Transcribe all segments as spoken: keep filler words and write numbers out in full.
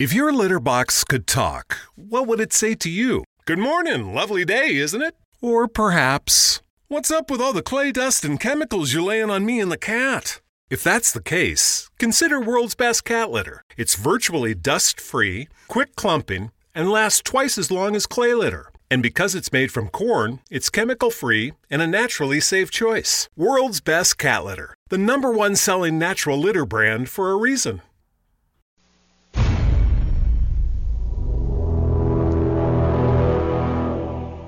If your litter box could talk, what would it say to you? Good morning, lovely day, isn't it? Or perhaps, what's up with all the clay dust and chemicals you're laying on me and the cat? If that's the case, consider World's Best Cat Litter. It's virtually dust-free, quick clumping, and lasts twice as long as clay litter. And because it's made from corn, it's chemical-free and a naturally safe choice. World's Best Cat Litter, the number one selling natural litter brand for a reason.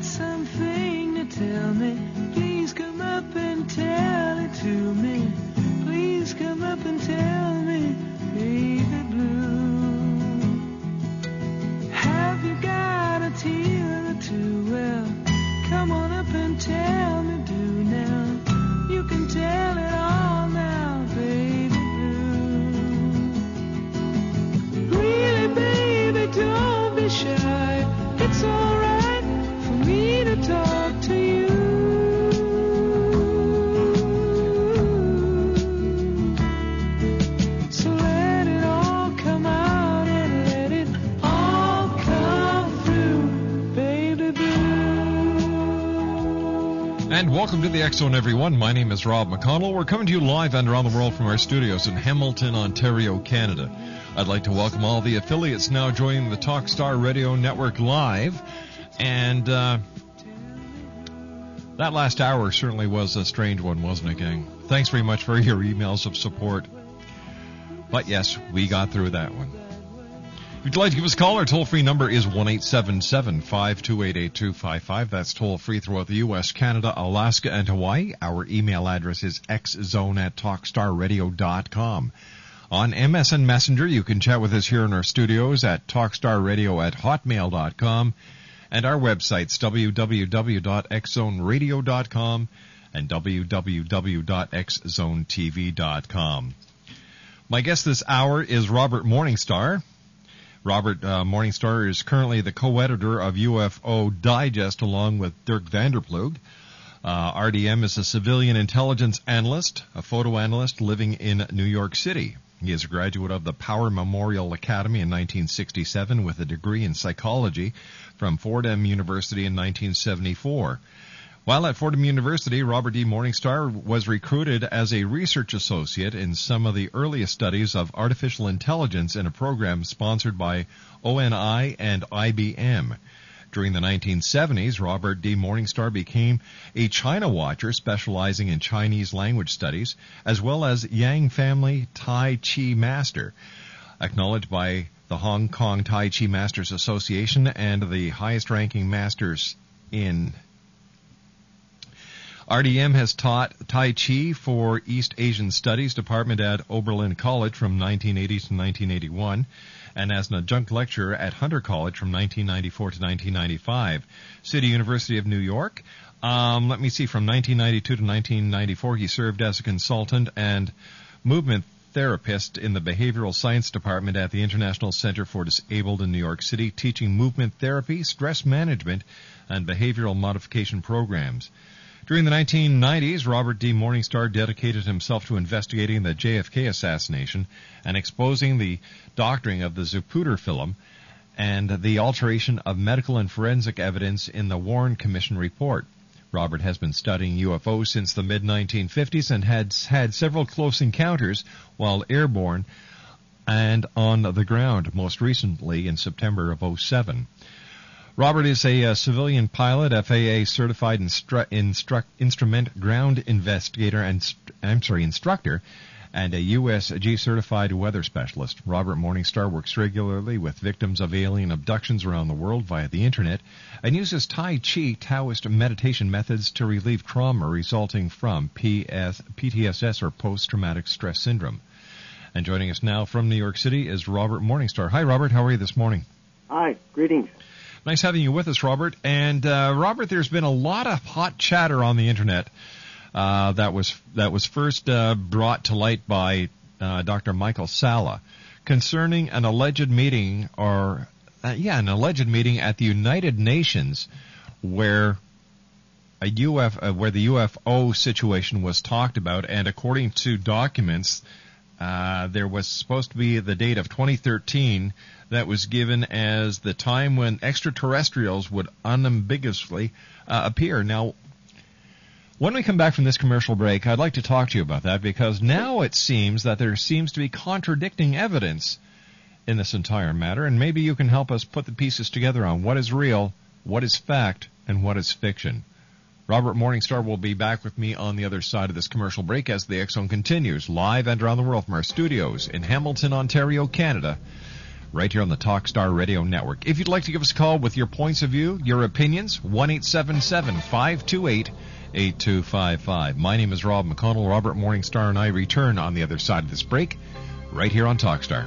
Something to tell me, please come up and tell it to me, please come up and tell me, baby blue, have you got a tear or two? Well, come on up and tell me, do now, you can tell it all now, baby blue, really baby don't be shy, it's all right to talk to you. So let it all come out and let it all come through, baby blue. And welcome to the X Zone, everyone. My name is Rob McConnell. We're coming to you live and around the world from our studios in Hamilton, Ontario, Canada. I'd like to welcome all the affiliates now joining the Talkstar Radio Network live. And, uh... that last hour certainly was a strange one, wasn't it, gang? Thanks very much for your emails of support. But yes, we got through that one. If you'd like to give us a call, our toll-free number is one eight seven seven, five two eight, eight two five five. That's toll-free throughout the U S, Canada, Alaska, and Hawaii. Our email address is xzone at talkstarradio.com. On M S N Messenger, you can chat with us here in our studios at talkstarradio at hotmail dot com. And our website's w w w dot x zone radio dot com and w w w dot x zone t v dot com. My guest this hour is Robert Morningstar. Robert uh, Morningstar is currently the co-editor of U F O Digest along with Dirk Vanderplug. Uh, R D M is a civilian intelligence analyst, a photo analyst living in New York City. He is a graduate of the Power Memorial Academy in nineteen sixty-seven with a degree in psychology from Fordham University in nineteen seventy-four. While at Fordham University, Robert D. Morningstar was recruited as a research associate in some of the earliest studies of artificial intelligence in a program sponsored by O N I and I B M. During the nineteen seventies, Robert D. Morningstar became a China watcher specializing in Chinese language studies, as well as Yang Family Tai Chi Master, acknowledged by the Hong Kong Tai Chi Masters Association and the highest-ranking masters in. R D M has taught Tai Chi for East Asian Studies Department at Oberlin College from nineteen eighty to nineteen eighty-one. And as an adjunct lecturer at Hunter College from nineteen ninety-four to nineteen ninety-five. City University of New York. Um, let me see, from nineteen ninety-two to nineteen ninety-four, he served as a consultant and movement therapist in the Behavioral Science Department at the International Center for Disabled in New York City, teaching movement therapy, stress management, and behavioral modification programs. During the nineteen nineties, Robert D. Morningstar dedicated himself to investigating the J F K assassination and exposing the doctoring of the Zapruder Film and the alteration of medical and forensic evidence in the Warren Commission Report. Robert has been studying U F Os since the mid nineteen fifties and has had several close encounters while airborne and on the ground, most recently in September of oh seven. Robert is a uh, civilian pilot, F A A certified instru- instru- instrument ground investigator and st- I'm sorry, instructor, and a U S G certified weather specialist. Robert Morningstar works regularly with victims of alien abductions around the world via the internet and uses Tai Chi Taoist meditation methods to relieve trauma resulting from P S- P T S S or post-traumatic stress syndrome. And joining us now from New York City is Robert Morningstar. Hi, Robert. How are you this morning? Hi. Greetings. Nice having you with us, Robert. And, uh, Robert, there's been a lot of hot chatter on the internet uh, that was that was first uh, brought to light by uh, Doctor Michael Salla concerning an alleged meeting or, uh, yeah, an alleged meeting at the United Nations where a U F, uh, where the U F O situation was talked about. And according to documents, uh, there was supposed to be the date of twenty thirteen that was given as the time when extraterrestrials would unambiguously uh, appear. Now, when we come back from this commercial break, I'd like to talk to you about that, because now it seems that there seems to be contradicting evidence in this entire matter, and maybe you can help us put the pieces together on what is real, what is fact, and what is fiction. Robert Morningstar will be back with me on the other side of this commercial break as the Exxon continues live and around the world from our studios in Hamilton, Ontario, Canada, right here on the Talkstar Radio Network. If you'd like to give us a call with your points of view, your opinions, one eight seven seven, five two eight, eight two five five. My name is Rob McConnell. Robert Morningstar and I return on the other side of this break, right here on Talkstar.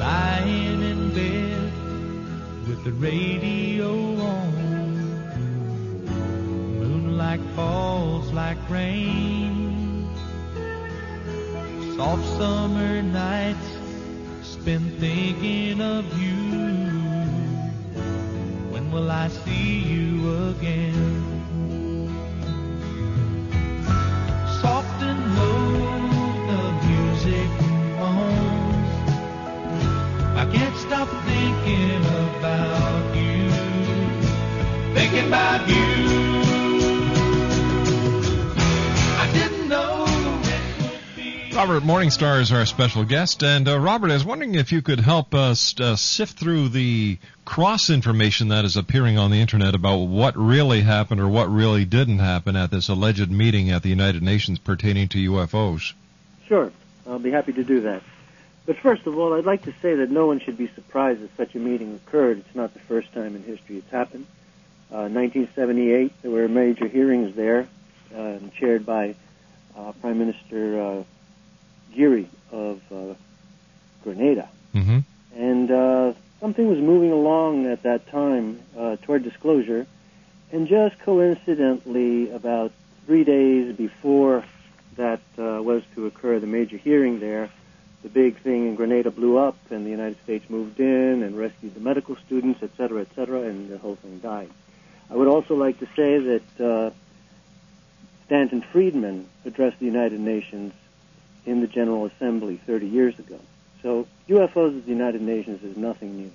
Lying in bed with the radio on, moonlight falls like rain. Soft summer nights spent thinking of you. When will I see you again? Soft and low, the music on. I can't stop thinking about you, thinking about you. I didn't know it would be. Robert Morningstar is our special guest, and uh, Robert, I was wondering if you could help us uh, sift through the cross information that is appearing on the internet about what really happened or what really didn't happen at this alleged meeting at the United Nations pertaining to U F Os. Sure, I'll be happy to do that. But first of all, I'd like to say that no one should be surprised that such a meeting occurred. It's not the first time in history it's happened. Uh, nineteen seventy-eight, there were major hearings there, uh, chaired by uh, Prime Minister uh, Geary of uh, Grenada. Mm-hmm. And uh, something was moving along at that time uh, toward disclosure. And just coincidentally, about three days before that uh, was to occur, the major hearing there, the big thing in Grenada blew up, and the United States moved in and rescued the medical students, et cetera, et cetera, and the whole thing died. I would also like to say that uh, Stanton Friedman addressed the United Nations in the General Assembly thirty years ago. So U F Os at the United Nations is nothing new.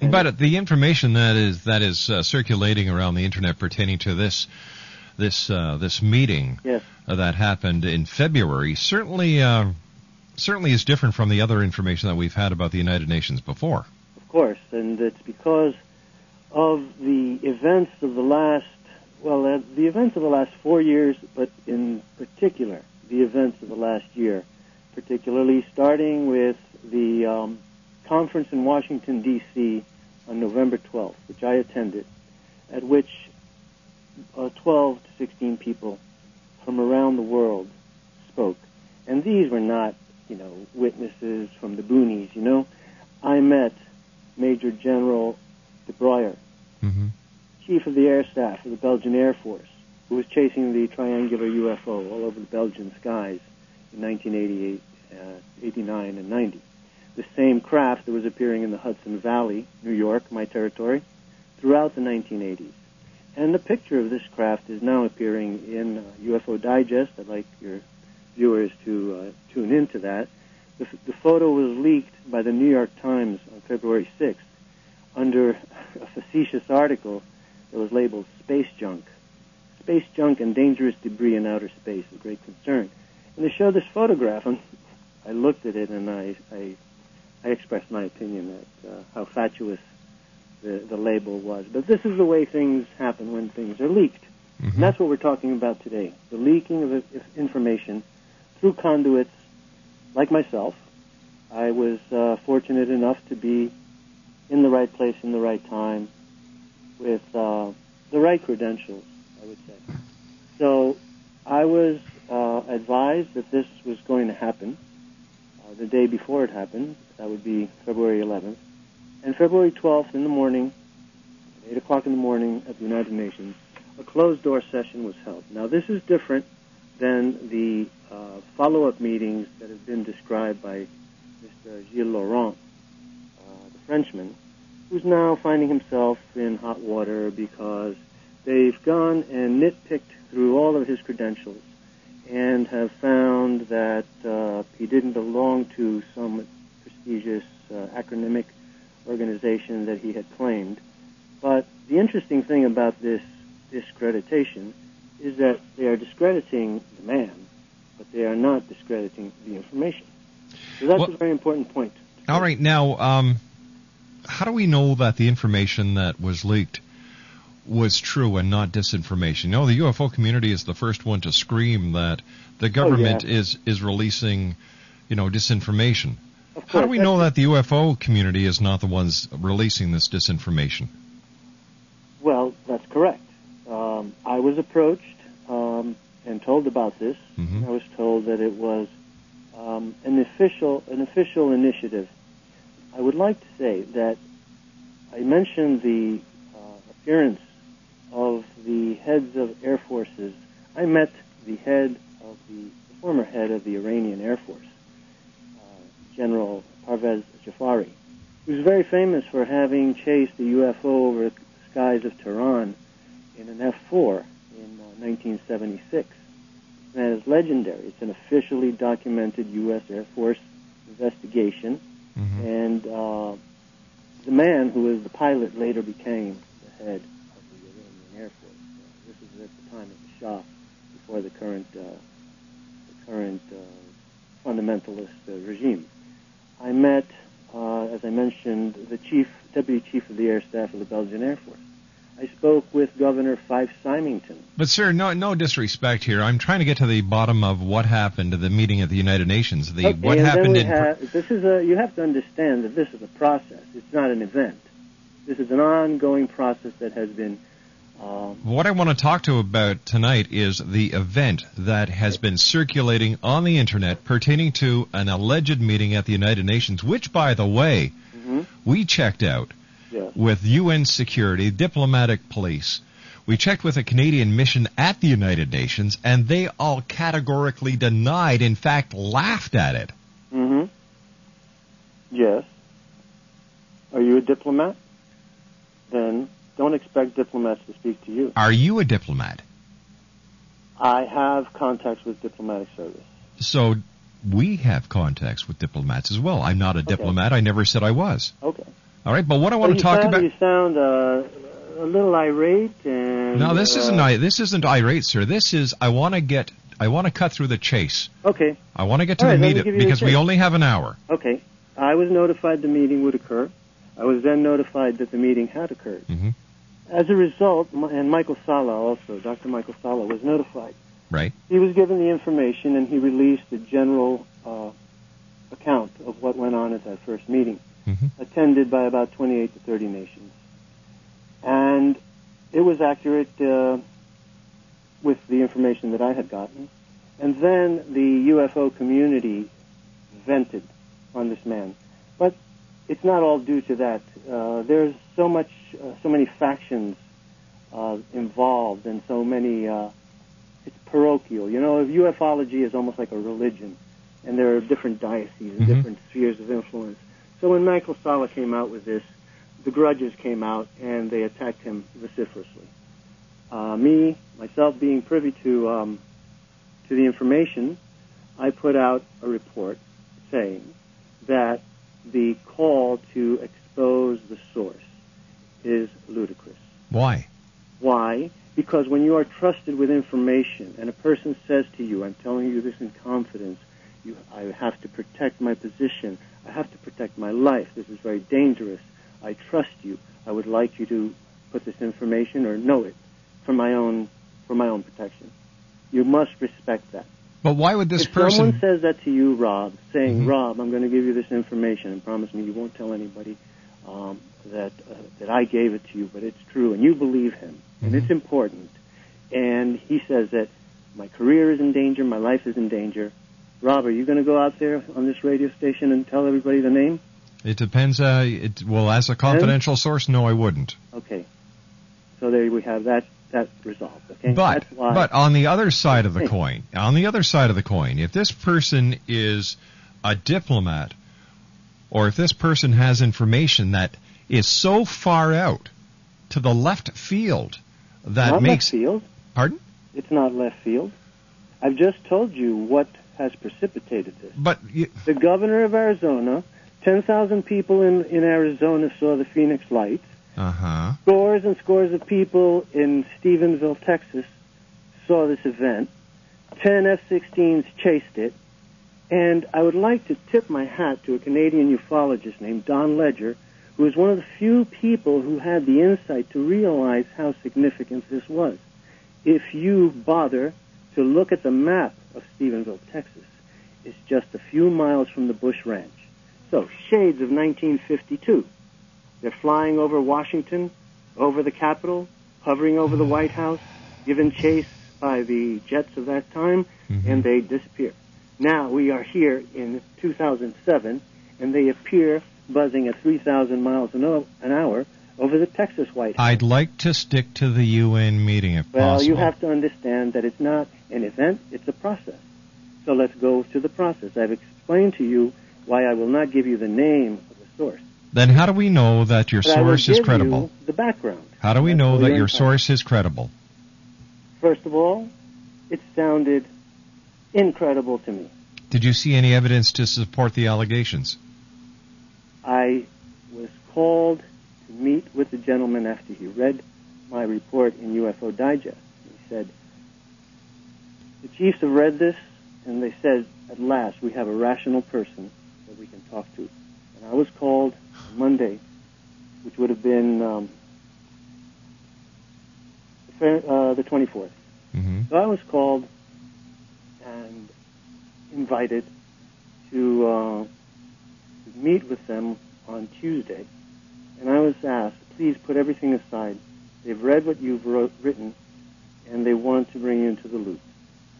But the information that is that is uh, circulating around the internet pertaining to this this uh, this meeting yes. that happened in February certainly uh, certainly is different from the other information that we've had about the United Nations before. Of course, and it's because of the events of the last well, uh, the events of the last four years, but in particular the events of the last year, particularly starting with the. Um, conference in Washington, D C on November twelfth, which I attended, at which uh, twelve to sixteen people from around the world spoke. And these were not, you know, witnesses from the boonies, you know. I met Major General de Breuer, mm-hmm. Chief of the Air Staff of the Belgian Air Force, who was chasing the triangular U F O all over the Belgian skies in nineteen eighty-eight, uh, eighty-nine, and ninety. The same craft that was appearing in the Hudson Valley, New York, my territory, throughout the nineteen eighties. And the picture of this craft is now appearing in uh, U F O Digest. I'd like your viewers to uh, tune into that. The, f the photo was leaked by the New York Times on February sixth under a facetious article that was labeled Space Junk. Space Junk and Dangerous Debris in Outer Space, a great concern. And they showed this photograph, and I looked at it, and I... I I expressed my opinion that uh, how fatuous the, the label was. But this is the way things happen when things are leaked. Mm-hmm. And that's what we're talking about today, the leaking of information through conduits like myself. I was uh, fortunate enough to be in the right place in the right time with uh, the right credentials, I would say. So I was uh, advised that this was going to happen. The day before it happened, that would be February eleventh, and February twelfth in the morning, at eight o'clock in the morning at the United Nations, a closed-door session was held. Now, this is different than the uh, follow-up meetings that have been described by Mister Gilles Laurent, uh, the Frenchman, who's now finding himself in hot water because they've gone and nitpicked through all of his credentials and have found that uh, he didn't belong to some prestigious uh, acronymic organization that he had claimed. But the interesting thing about this discreditation is that they are discrediting the man, but they are not discrediting the information. So that's well, a very important point. All right. Now, um, how do we know that the information that was leaked was true and not disinformation? You know, the U F O community is the first one to scream that the government oh, yeah. is is releasing, you know, disinformation. Of course. How do we That's know that the U F O community is not the ones releasing this disinformation? Well, that's correct. Um, I was approached um, and told about this. Mm-hmm. I was told that it was um, an official an official initiative. I would like to say that I mentioned the uh, appearance of the heads of air forces. I met the head of the, the former head of the Iranian Air Force, uh, General Parviz Jafari, who's very famous for having chased the U F O over the skies of Tehran in an F four in uh, nineteen seventy-six. That is legendary. It's an officially documented U S Air Force investigation, mm-hmm. and uh, the man who was the pilot later became the head. Time at the Shah before the current uh, the current uh, fundamentalist uh, regime. I met, uh, as I mentioned, the chief deputy chief of the air staff of the Belgian Air Force. I spoke with Governor Fife Symington. But sir, no, no disrespect here. I'm trying to get to the bottom of what happened to the meeting at the United Nations. The okay, what and happened. Then we in have, this is a. You have to understand that this is a process. It's not an event. This is an ongoing process that has been. Um, what I want to talk to about tonight is the event that has been circulating on the internet pertaining to an alleged meeting at the United Nations, which, by the way, mm-hmm. we checked out yes. with U N security, diplomatic police. We checked with a Canadian mission at the United Nations, and they all categorically denied, in fact, laughed at it. Mm-hmm. Yes. Are you a diplomat? Then... don't expect diplomats to speak to you. Are you a diplomat? I have contacts with diplomatic service. So we have contacts with diplomats as well. I'm not a okay. diplomat. I never said I was. Okay. All right, but what I want well, to talk sound, about... You sound uh, a little irate. And, no, this, uh, isn't, this isn't irate, sir. This is, I want to get... I want to cut through the chase. Okay. I want to get to All the right, meeting because we only have an hour. Okay. I was notified the meeting would occur. I was then notified that the meeting had occurred. Mm-hmm. As a result, and Michael Salla also, Doctor Michael Salla, was notified. Right. He was given the information, and he released a general uh, account of what went on at that first meeting, mm-hmm. attended by about twenty-eight to thirty nations. And it was accurate uh, with the information that I had gotten. And then the U F O community vented on this man. But it's not all due to that. Uh, there's so much, uh, so many factions uh, involved, and so many. Uh, it's parochial, you know. Ufology is almost like a religion, and there are different dioceses and mm-hmm. different spheres of influence. So when Michael Salla came out with this, the grudges came out, and they attacked him vociferously. Uh, me, myself, being privy to um, to the information, I put out a report saying that the call to expose the source is ludicrous. Why? Why? Because when you are trusted with information and a person says to you, I'm telling you this in confidence, you, I have to protect my position, I have to protect my life, this is very dangerous, I trust you, I would like you to put this information or know it for my own, for my own protection. You must respect that. But why would this if person... If someone says that to you, Rob, saying, mm-hmm. Rob, I'm going to give you this information and promise me you won't tell anybody um, that uh, that I gave it to you, but it's true, and you believe him, mm-hmm. and it's important, and he says that my career is in danger, my life is in danger. Rob, are you going to go out there on this radio station and tell everybody the name? It depends. Uh, it, well, as a confidential and? source, no, I wouldn't. Okay. So there we have that. That's resolved. Okay? But That's why. but on the other side of the coin, on the other side of the coin, if this person is a diplomat, or if this person has information that is so far out to the left field that not makes left field. Pardon? It's not left field. I've just told you what has precipitated this. But you... the governor of Arizona, ten thousand people in in Arizona saw the Phoenix Lights. Uh-huh. Scores and scores of people in Stephenville, Texas, saw this event. Ten F sixteens chased it. And I would like to tip my hat to a Canadian ufologist named Don Ledger, who is one of the few people who had the insight to realize how significant this was. If you bother to look at the map of Stephenville, Texas, it's just a few miles from the Bush Ranch. So, shades of nineteen fifty-two. They're flying over Washington, over the Capitol, hovering over the White House, given chase by the jets of that time, mm-hmm. and they disappear. Now we are here in two thousand seven, and they appear buzzing at three thousand miles an hour over the Texas White House. I'd like to stick to the U N meeting if well, possible. Well, you have to understand that it's not an event, it's a process. So let's go to the process. I've explained to you why I will not give you the name of the source. Then how do we know that your but source is credible? The background. How do we That's know that your source is credible? First of all, it sounded incredible to me. Did you see any evidence to support the allegations? I was called to meet with the gentleman after he read my report in U F O Digest. He said, the chiefs have read this, and they said, at last, we have a rational person that we can talk to. And I was called Monday, which would have been um, uh, the twenty-fourth. Mm-hmm. So I was called and invited to, uh, to meet with them on Tuesday. And I was asked, please put everything aside. They've read what you've wrote, written, and they want to bring you into the loop.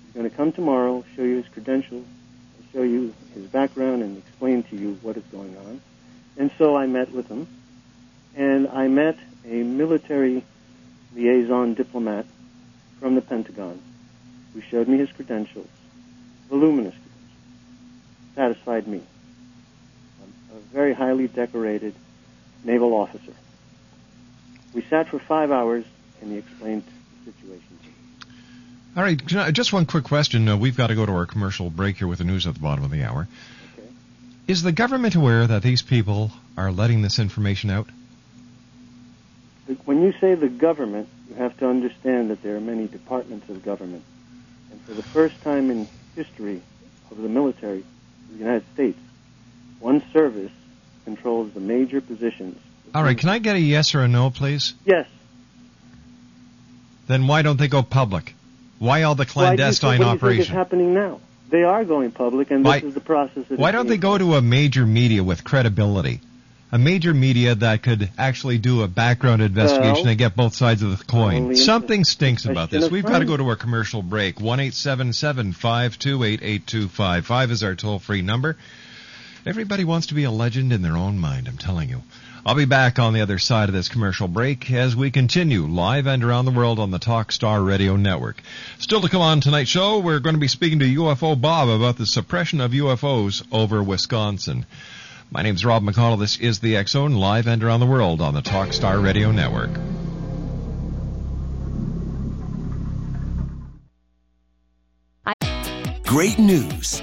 He's going to come tomorrow, show you his credentials, show you his background, and explain to you what is going on. And so I met with him, and I met a military liaison diplomat from the Pentagon who showed me his credentials, voluminous credentials, satisfied me. I'm a very highly decorated naval officer. We sat for five hours, and he explained the situation to me. All right, just one quick question. Uh, we've got to go to our commercial break here with the news at the bottom of the hour. Okay. Is the government aware that these people are letting this information out? When you say the government, you have to understand that there are many departments of government. And for the first time in history of the military in the United States, one service controls the major positions. All right, can I get a yes or a no, please? Yes. Then why don't they go public? Why all the clandestine well, operations? What do you think is happening now? They are going public, and why, this is the process. That why don't they go to a major media with credibility? A major media that could actually do a background investigation well, and get both sides of the coin. Something stinks about this. We've got to go to our commercial break. one eight seven seven, five two eight, eight two five five is our toll-free number. Everybody wants to be a legend in their own mind, I'm telling you. I'll be back on the other side of this commercial break as we continue live and around the world on the Talkstar Radio Network. Still to come on tonight's show, we're going to be speaking to U F O Bob about the suppression of U F Os over Wisconsin. My name's Rob McConnell. This is the Exxon, live and around the world on the Talkstar Radio Network. Great news.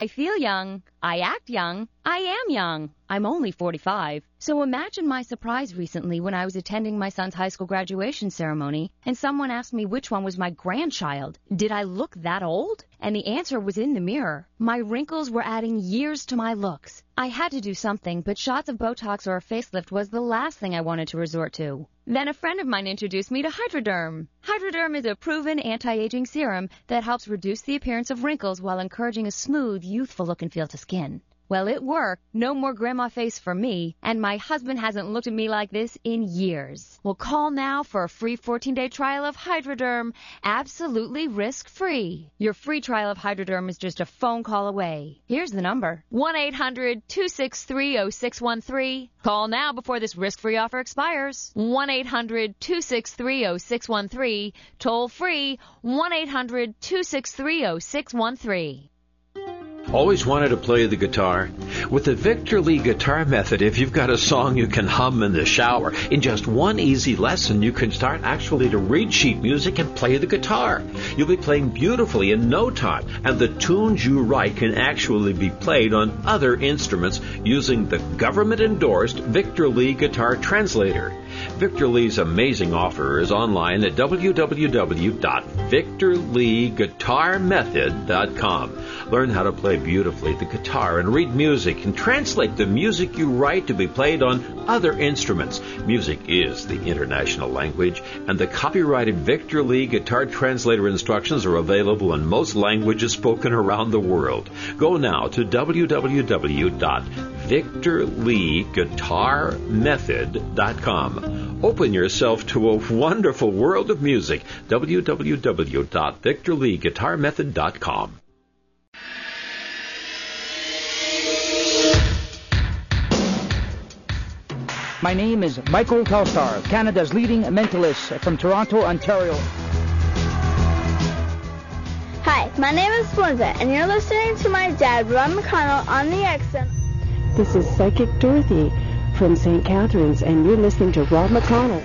I feel young. I act young. I am young. I'm only forty-five. So imagine my surprise recently when I was attending my son's high school graduation ceremony and someone asked me which one was my grandchild. Did I look that old? And the answer was in the mirror. My wrinkles were adding years to my looks. I had to do something, but shots of Botox or a facelift was the last thing I wanted to resort to. Then a friend of mine introduced me to Hydroderm. Hydroderm is a proven anti-aging serum that helps reduce the appearance of wrinkles while encouraging a smooth, youthful look and feel to skin. Well, it worked. No more grandma face for me, and my husband hasn't looked at me like this in years. Well, call now for a free fourteen-day trial of Hydroderm, absolutely risk-free. Your free trial of Hydroderm is just a phone call away. Here's the number, one eight hundred, two six three, zero six one three. Call now before this risk-free offer expires. one eight hundred, two six three, zero six one three. Toll-free, one eight hundred, two six three, zero six one three. Always wanted to play the guitar? With the Victor Lee Guitar Method, if you've got a song you can hum in the shower, in just one easy lesson, you can start actually to read sheet music and play the guitar. You'll be playing beautifully in no time, and the tunes you write can actually be played on other instruments using the government-endorsed Victor Lee Guitar Translator. Victor Lee's amazing offer is online at w w w dot victor lee guitar method dot com. Learn how to play beautifully the guitar and read music and translate the music you write to be played on other instruments. Music is the international language, and the copyrighted Victor Lee Guitar Translator instructions are available in most languages spoken around the world. Go now to w w w dot victor lee guitar method dot com. Open yourself to a wonderful world of music. w w w dot victor lee guitar method dot com. My name is Michael Telstar, Canada's leading mentalist from Toronto, Ontario. Hi, my name is Linda, and you're listening to my dad, Rob McConnell, on the Exxon. This is Psychic Dorothy from Saint Catharines, and you're listening to Rob McConnell.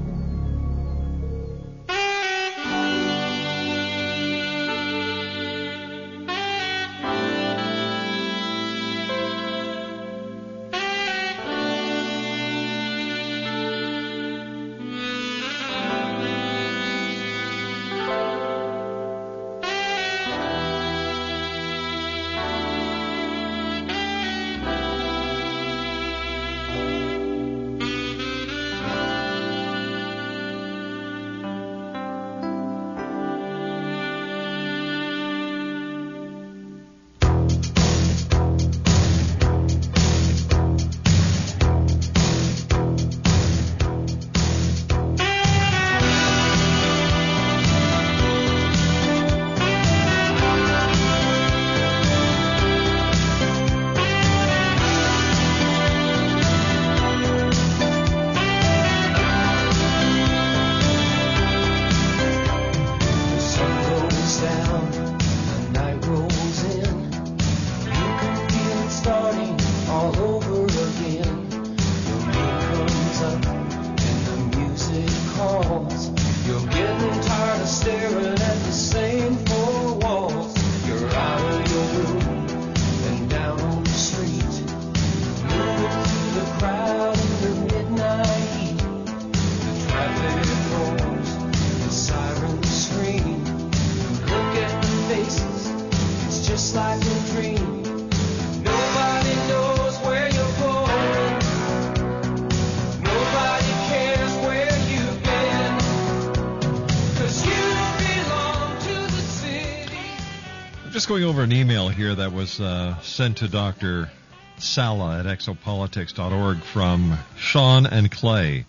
I'm just going over an email here that was uh, sent to Doctor Salla at exopolitics dot org from Sean and Clay.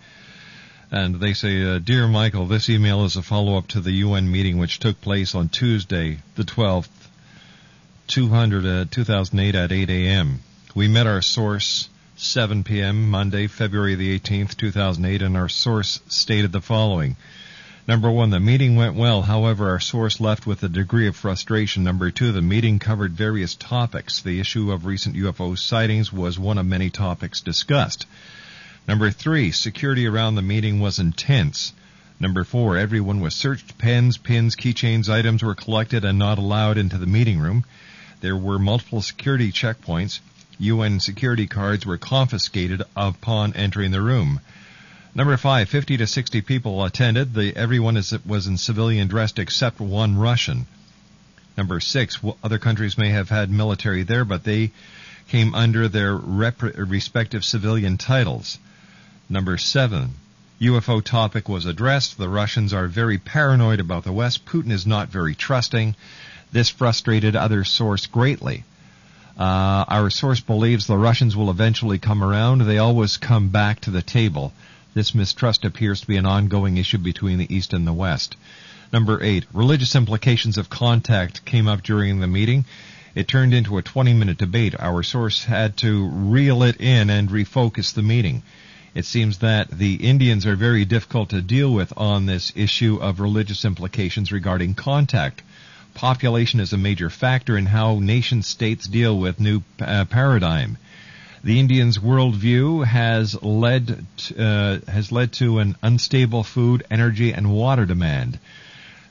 And they say, uh, Dear Michael, this email is a follow-up to the U N meeting which took place on Tuesday, the twelfth, two thousand eight at eight a.m. We met our source seven p.m. Monday, February the eighteenth, two thousand eight, and our source stated the following. Number one, the meeting went well. However, our source left with a degree of frustration. Number two, the meeting covered various topics. The issue of recent U F O sightings was one of many topics discussed. Number three, security around the meeting was intense. Number four, everyone was searched. Pens, pins, keychains, items were collected and not allowed into the meeting room. There were multiple security checkpoints. U N security cards were confiscated upon entering the room. Number five, fifty to sixty people attended. The, everyone is, was in civilian dress except one Russian. Number six, other countries may have had military there, but they came under their rep- respective civilian titles. Number seven, U F O topic was addressed. The Russians are very paranoid about the West. Putin is not very trusting. This frustrated other source greatly. Uh, our source believes the Russians will eventually come around. They always come back to the table. This mistrust appears to be an ongoing issue between the East and the West. Number eight, religious implications of contact came up during the meeting. It turned into a twenty-minute debate. Our source had to reel it in and refocus the meeting. It seems that the Indians are very difficult to deal with on this issue of religious implications regarding contact. Population is a major factor in how nation-states deal with new uh, paradigm. The Indians' worldview has led t- uh, has led to an unstable food, energy, and water demand.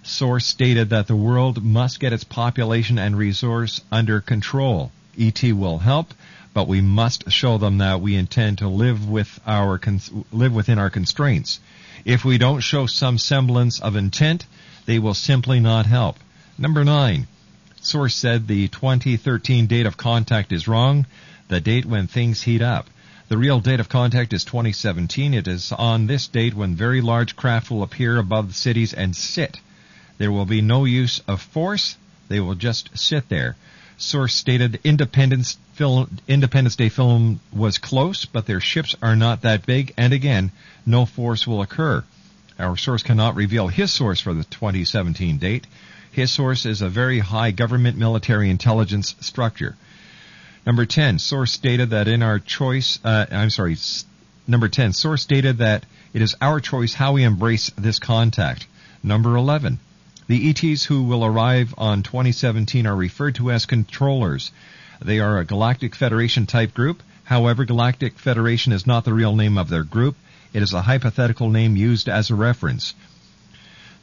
Source stated that the world must get its population and resource under control. E T will help, but we must show them that we intend to live with our cons- live within our constraints. If we don't show some semblance of intent, they will simply not help. Number nine, source said the twenty thirteen date of contact is wrong, the date when things heat up. The real date of contact is twenty seventeen. It is on this date when very large craft will appear above the cities and sit. There will be no use of force. They will just sit there. Source stated Independence film, Independence Day film was close, but their ships are not that big, and again, no force will occur. Our source cannot reveal his source for the twenty seventeen date. His source is a very high government military intelligence structure. Number ten, source stated that in our choice, uh, I'm sorry, s- number ten, source stated that it is our choice how we embrace this contact. Number eleven, the E Ts who will arrive on twenty seventeen are referred to as controllers. They are a Galactic Federation type group. However, Galactic Federation is not the real name of their group. It is a hypothetical name used as a reference.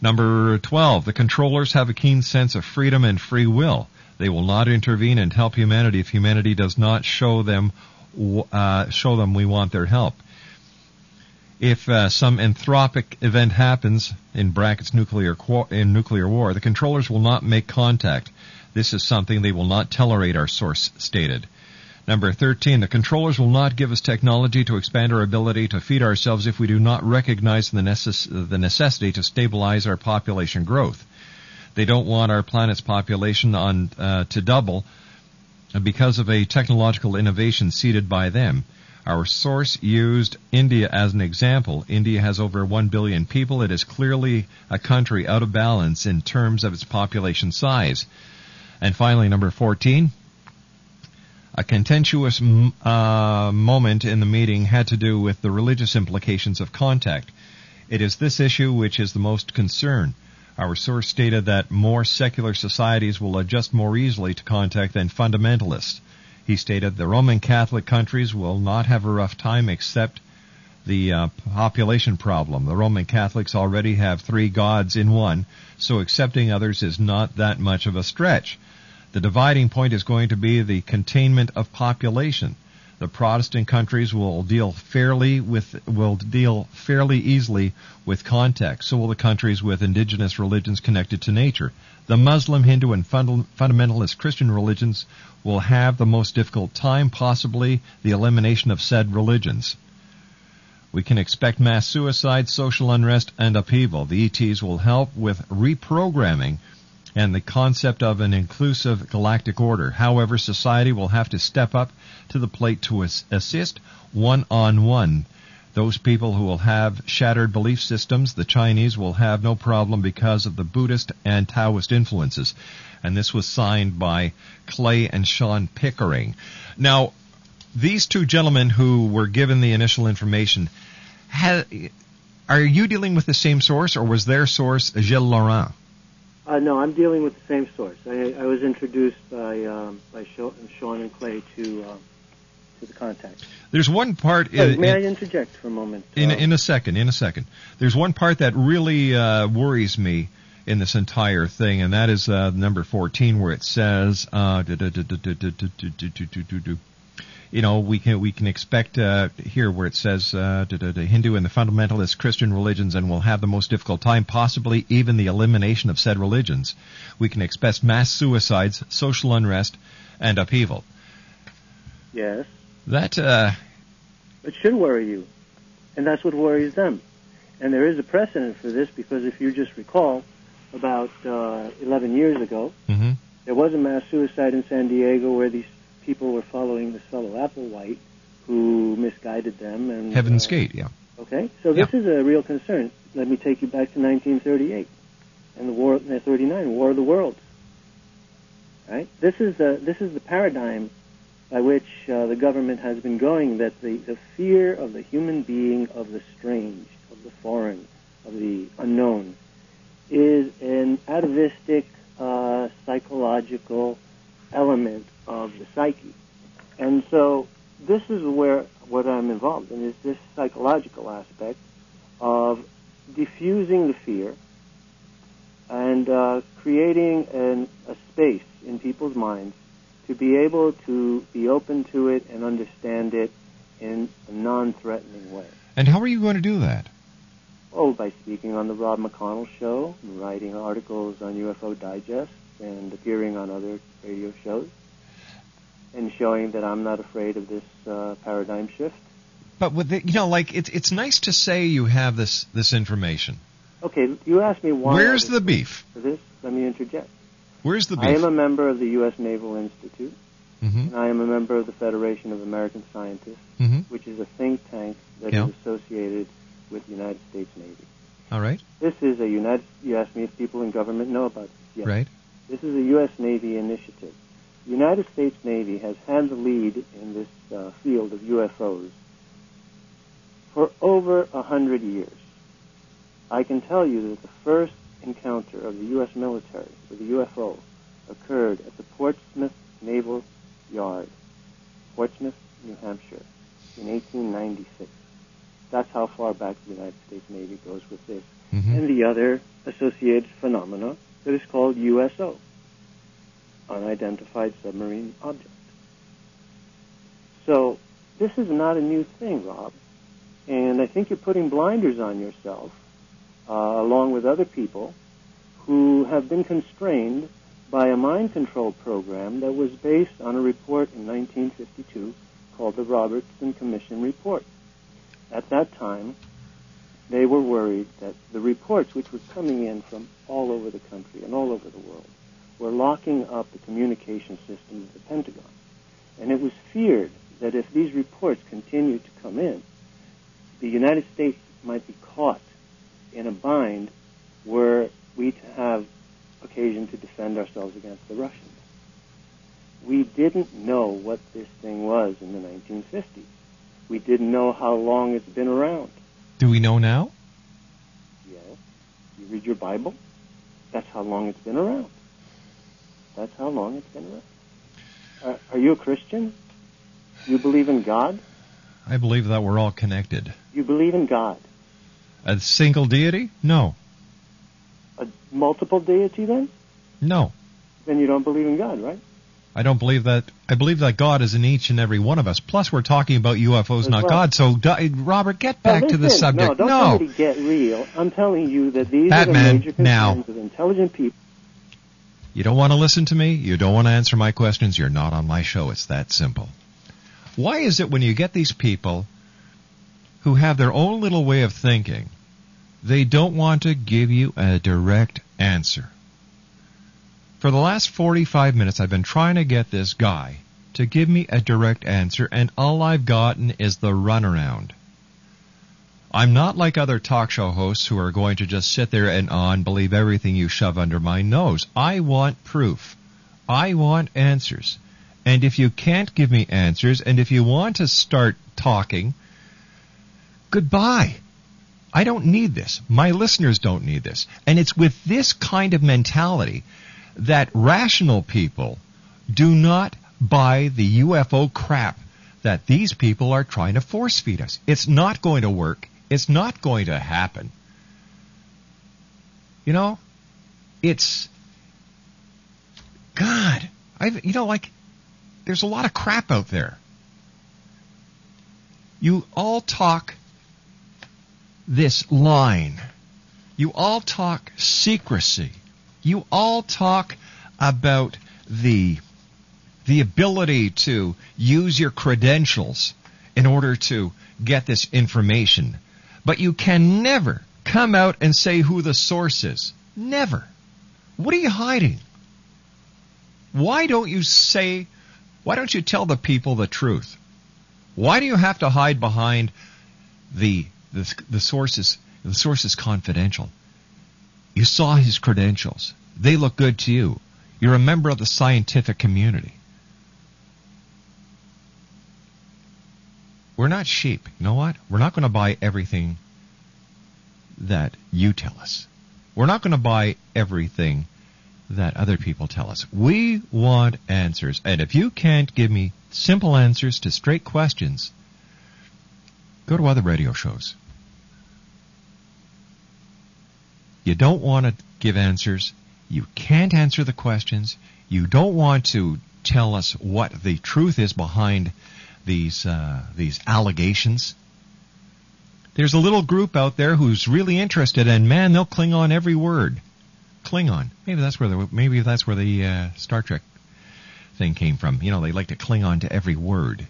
Number twelve, the controllers have a keen sense of freedom and free will. They will not intervene and help humanity if humanity does not show them uh, show them we want their help. If uh, some anthropic event happens, in brackets nuclear qu- in nuclear war, the controllers will not make contact. This is something they will not tolerate, our source stated. Number thirteen, the controllers will not give us technology to expand our ability to feed ourselves if we do not recognize the necess- the necessity to stabilize our population growth. They don't want our planet's population on uh, to double because of a technological innovation seeded by them. Our source used India as an example. India has over one billion people. It is clearly a country out of balance in terms of its population size. And finally, number fourteen. A contentious uh, moment in the meeting had to do with the religious implications of contact. It is this issue which is the most concern. Our source stated that more secular societies will adjust more easily to contact than fundamentalists. He stated the Roman Catholic countries will not have a rough time except the uh, population problem. The Roman Catholics already have three gods in one, so accepting others is not that much of a stretch. The dividing point is going to be the containment of population. The Protestant countries will deal fairly with will deal fairly easily with contact. So will the countries with indigenous religions connected to nature. The Muslim, Hindu, and fund, fundamentalist Christian religions will have the most difficult time, possibly the elimination of said religions. We can expect mass suicide, social unrest, and upheaval. The E Ts will help with reprogramming and the concept of an inclusive galactic order. However, society will have to step up to the plate to assist one-on-one. Those people who will have shattered belief systems, the Chinese will have no problem because of the Buddhist and Taoist influences. And this was signed by Clay and Sean Pickering. Now, these two gentlemen who were given the initial information, had, are you dealing with the same source, or was their source Gilles Laurent? Uh, no, I'm dealing with the same source. I, I was introduced by um, by Sean and Clay to uh, to the contact. There's one part. Hey, in, may in, I interject for a moment? In, um, in a second, in a second. There's one part that really uh, worries me in this entire thing, and that is uh, number fourteen, where it says, uh, you know, we can we can expect uh, here where it says uh, the Hindu and the fundamentalist Christian religions, and will have the most difficult time, possibly even the elimination of said religions. We can expect mass suicides, social unrest, and upheaval. Yes. That uh, it should worry you, and that's what worries them. And there is a precedent for this, because if you just recall, about uh, eleven years ago, mm-hmm. there was a mass suicide in San Diego where these people were following this fellow Applewhite, who misguided them. And Heaven's uh, Gate, yeah. Okay, so this yeah. is a real concern. Let me take you back to nineteen thirty-eight and the war, uh, thirty-nine, War of the Worlds. Right. This is the this is the paradigm by which uh, the government has been going. That the the fear of the human being, of the strange, of the foreign, of the unknown, is an atavistic uh, psychological element of the psyche. And so this is where what I'm involved in, is this psychological aspect of diffusing the fear and uh, creating an, a space in people's minds to be able to be open to it and understand it in a non-threatening way. And how are you going to do that? Oh, by speaking on the Rob McConnell show, writing articles on U F O Digest, and appearing on other radio shows, and showing that I'm not afraid of this uh, paradigm shift. But with the, you know, like it's it's nice to say you have this this information. Okay, you asked me why. Where's the beef? For this, let me interject. Where's the beef? I am a member of the U S Naval Institute, mm-hmm. and I am a member of the Federation of American Scientists, mm-hmm. which is a think tank that yeah. is associated with the United States Navy. All right. This is a United. You asked me if people in government know about this. Yes. Right. This is a U S Navy initiative. The United States Navy has had the lead in this uh, field of U F Os for over a hundred years. I can tell you that the first encounter of the U S military with a U F O occurred at the Portsmouth Naval Yard, Portsmouth, New Hampshire, in eighteen ninety-six. That's how far back the United States Navy goes with this. Mm-hmm. And the other associated phenomena that is called U S O, Unidentified Submarine Object. So this is not a new thing, Rob, and I think you're putting blinders on yourself, uh, along with other people who have been constrained by a mind control program that was based on a report in nineteen fifty-two called the Robertson Commission Report. At that time, they were worried that the reports, which were coming in from all over the country and all over the world, were locking up the communication system of the Pentagon. And it was feared that if these reports continued to come in, the United States might be caught in a bind were we to have occasion to defend ourselves against the Russians. We didn't know what this thing was in the nineteen fifties. We didn't know how long it's been around. Do we know now? Yes. You read your Bible, that's how long it's been around. That's how long it's been around. Uh, are you a Christian? You believe in God? I believe that we're all connected. You believe in God? A single deity? No. A multiple deity then? No. Then you don't believe in God, right? I don't believe that. I believe that God is in each and every one of us. Plus, we're talking about U F Os, that's not right. God. So, do, Robert, get back no, to the subject. No, don't no. Really get real. I'm telling you that these that are the man, major concerns now. Of intelligent people. You don't want to listen to me. You don't want to answer my questions. You're not on my show. It's that simple. Why is it when you get these people who have their own little way of thinking, they don't want to give you a direct answer? For the last forty-five minutes, I've been trying to get this guy to give me a direct answer, and all I've gotten is the runaround. I'm not like other talk show hosts who are going to just sit there and uh, and believe everything you shove under my nose. I want proof. I want answers. And if you can't give me answers, and if you want to start talking, goodbye. I don't need this. My listeners don't need this. And it's with this kind of mentality that rational people do not buy the U F O crap that these people are trying to force feed us. It's not going to work. It's not going to happen. You know, it's, God, I've, you know, like, there's a lot of crap out there. You all talk this line. You all talk secrecy. You all talk about the the ability to use your credentials in order to get this information. But you can never come out and say who the source is. Never. What are you hiding? Why don't you say, why don't you tell the people the truth? Why do you have to hide behind the the, the sources? The source is confidential. You saw his credentials. They look good to you. You're a member of the scientific community. We're not sheep. You know what? We're not going to buy everything that you tell us. We're not going to buy everything that other people tell us. We want answers. And if you can't give me simple answers to straight questions, go to other radio shows. You don't want to give answers. You can't answer the questions. You don't want to tell us what the truth is behind these uh, these allegations. There's a little group out there who's really interested, and man, they'll cling on every word. Cling on. Maybe that's where the maybe that's where the uh, Star Trek thing came from. You know, they like to cling on to every word.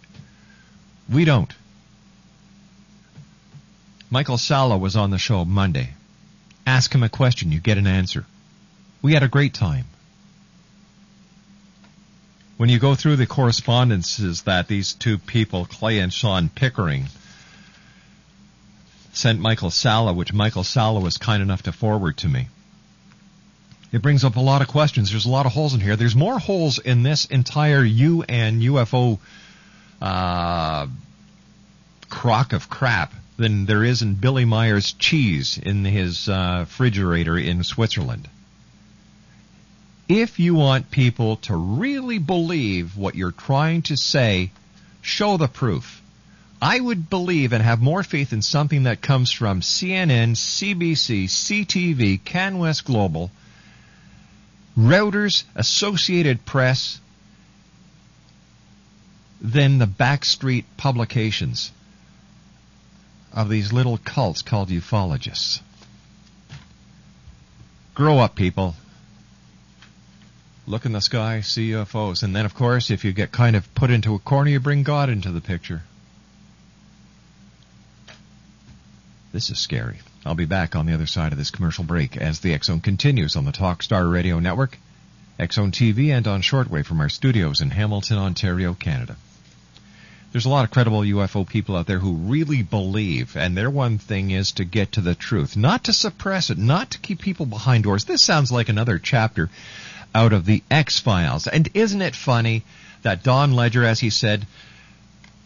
We don't. Michael Salla was on the show Monday. Ask him a question, you get an answer. We had a great time. When you go through the correspondences that these two people, Clay and Sean Pickering, sent Michael Salla, which Michael Salla was kind enough to forward to me, it brings up a lot of questions. There's a lot of holes in here. There's more holes in this entire U N U F O uh, crock of crap than there is in Billy Meyer's cheese in his uh, refrigerator in Switzerland. If you want people to really believe what you're trying to say, show the proof. I would believe and have more faith in something that comes from C N N, C B C, C T V, CanWest Global, Reuters, Associated Press, than the backstreet publications of these little cults called ufologists. Grow up, people. Look in the sky, see U F Os. And then, of course, if you get kind of put into a corner, you bring God into the picture. This is scary. I'll be back on the other side of this commercial break as the Exxon continues on the Talkstar Radio Network, Exxon T V, and on shortwave from our studios in Hamilton, Ontario, Canada. There's a lot of credible U F O people out there who really believe, and their one thing is to get to the truth, not to suppress it, not to keep people behind doors. This sounds like another chapter out of the X-Files. And isn't it funny that Don Ledger, as he said,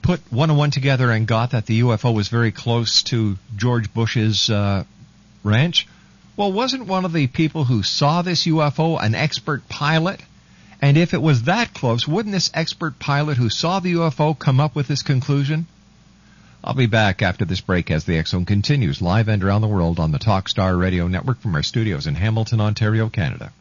put one and one together and got that the U F O was very close to George Bush's uh, ranch? Well, wasn't one of the people who saw this U F O an expert pilot? And if it was that close, wouldn't this expert pilot who saw the U F O come up with this conclusion? I'll be back after this break as the Exxon continues live and around the world on the Talkstar Radio Network from our studios in Hamilton, Ontario, Canada.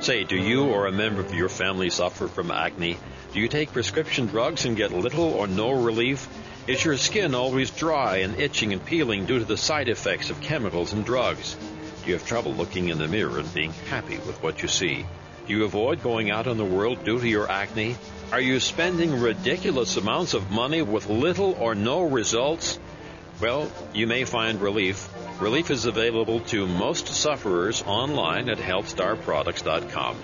Say, do you or a member of your family suffer from acne? Do you take prescription drugs and get little or no relief? Is your skin always dry and itching and peeling due to the side effects of chemicals and drugs? Do you have trouble looking in the mirror and being happy with what you see? Do you avoid going out in the world due to your acne? Are you spending ridiculous amounts of money with little or no results? Well, you may find relief. Relief is available to most sufferers online at Health Star Products dot com.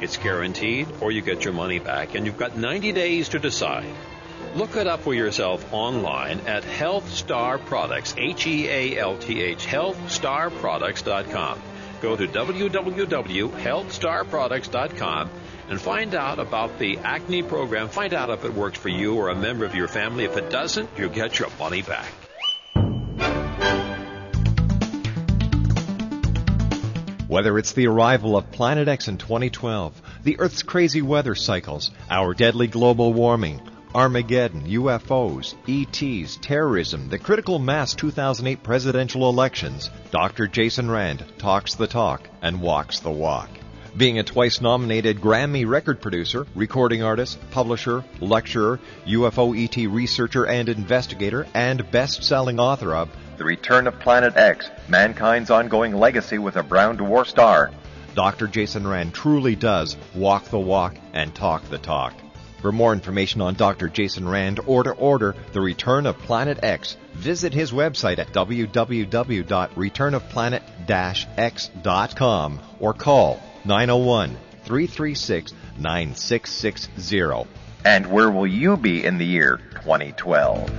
It's guaranteed, or you get your money back, and you've got ninety days to decide. Look it up for yourself online at HealthStar Products, H E A L T H, Health Star Products dot com. Go to w w w dot health star products dot com and find out about the acne program. Find out if it works for you or a member of your family. If it doesn't, you'll get your money back. Whether it's the arrival of Planet X in twenty twelve, the Earth's crazy weather cycles, our deadly global warming, Armageddon, U F Os, E Ts, terrorism, the critical mass two thousand eight presidential elections, Doctor Jason Rand talks the talk and walks the walk. Being a twice-nominated Grammy record producer, recording artist, publisher, lecturer, U F O E T researcher and investigator, and best-selling author of The Return of Planet X, Mankind's Ongoing Legacy with a Brown Dwarf Star. Doctor Jason Rand truly does walk the walk and talk the talk. For more information on Doctor Jason Rand or to order The Return of Planet X, visit his website at w w w dot return of planet dash x dot com or call nine oh one, three three six, nine six six zero. And where will you be in the year twenty twelve?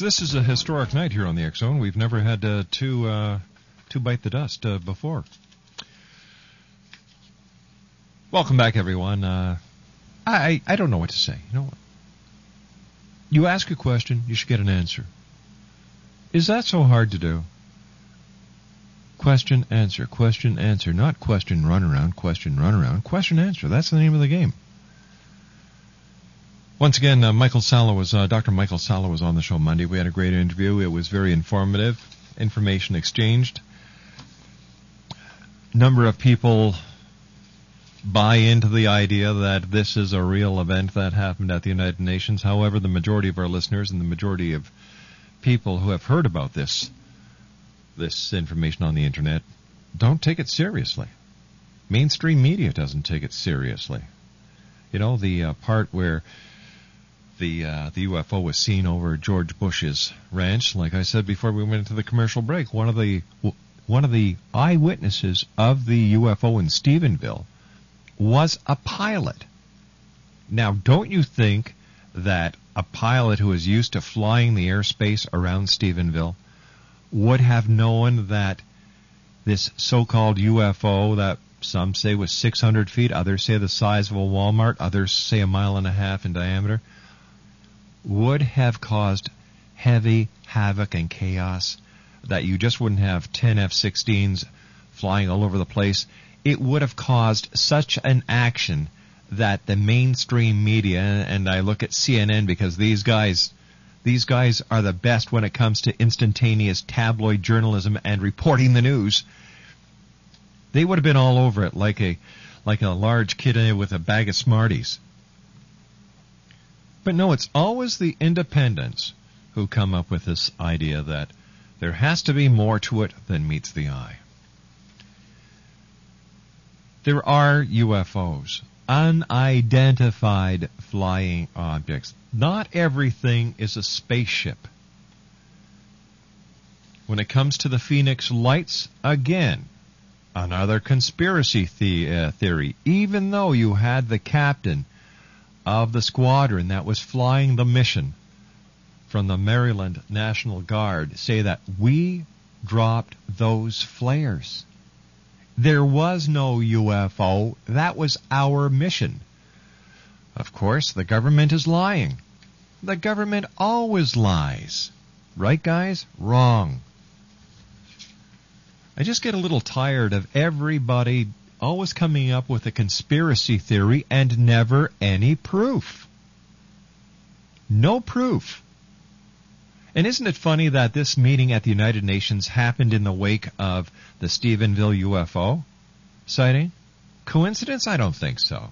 This is a historic night here on the Exxon. We've never had uh, two, uh, two bite the dust uh, before. Welcome back, everyone. Uh, I I don't know what to say. You know, you ask a question, you should get an answer. Is that so hard to do? Question, answer, question, answer. Not question, run around, question, run around. Question, answer. That's the name of the game. Once again, uh, Michael Salla was uh, Doctor Michael Salla was on the show Monday. We had a great interview. It was very informative. Information exchanged. Number of people buy into the idea that this is a real event that happened at the United Nations. However, the majority of our listeners and the majority of people who have heard about this this information on the internet don't take it seriously. Mainstream media doesn't take it seriously. You know, the uh, part where The uh, the U F O was seen over George Bush's ranch. Like I said before, we went into the commercial break. One of the one of the eyewitnesses of the U F O in Stephenville was a pilot. Now, don't you think that a pilot who is used to flying the airspace around Stephenville would have known that this so-called U F O that some say was six hundred feet, others say the size of a Walmart, others say a mile and a half in diameter, would have caused heavy havoc and chaos, that you just wouldn't have ten F sixteens flying all over the place? It would have caused such an action that the mainstream media, and I look at C N N because these guys, these guys are the best when it comes to instantaneous tabloid journalism and reporting the news. They would have been all over it like a, like a large kid with a bag of Smarties. But no, it's always the independents who come up with this idea that there has to be more to it than meets the eye. There are U F Os, unidentified flying objects. Not everything is a spaceship. When it comes to the Phoenix Lights, again, another conspiracy the- uh, theory. Even though you had the captain of the squadron that was flying the mission from the Maryland National Guard say that we dropped those flares. There was no U F O. That was our mission. Of course, the government is lying. The government always lies. Right, guys? Wrong. I just get a little tired of everybody always coming up with a conspiracy theory and never any proof. No proof. And isn't it funny that this meeting at the United Nations happened in the wake of the Stephenville U F O sighting? Coincidence? I don't think so.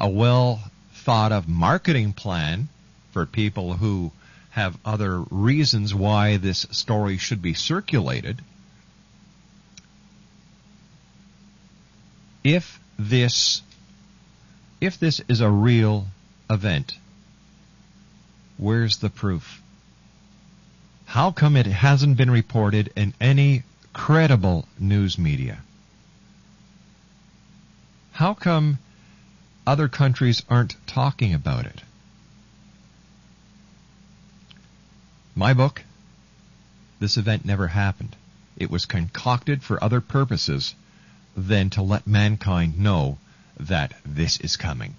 A well-thought-of marketing plan for people who have other reasons why this story should be circulated. If this, if this is a real event, where's the proof? How come it hasn't been reported in any credible news media? How come other countries aren't talking about it? My book, this event never happened. It was concocted for other purposes than to let mankind know that this is coming.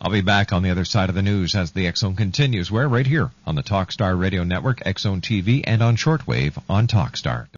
I'll be back on the other side of the news as the Exxon continues. We're right here on the Talkstar Radio Network, Exxon T V, and on shortwave on Talkstar.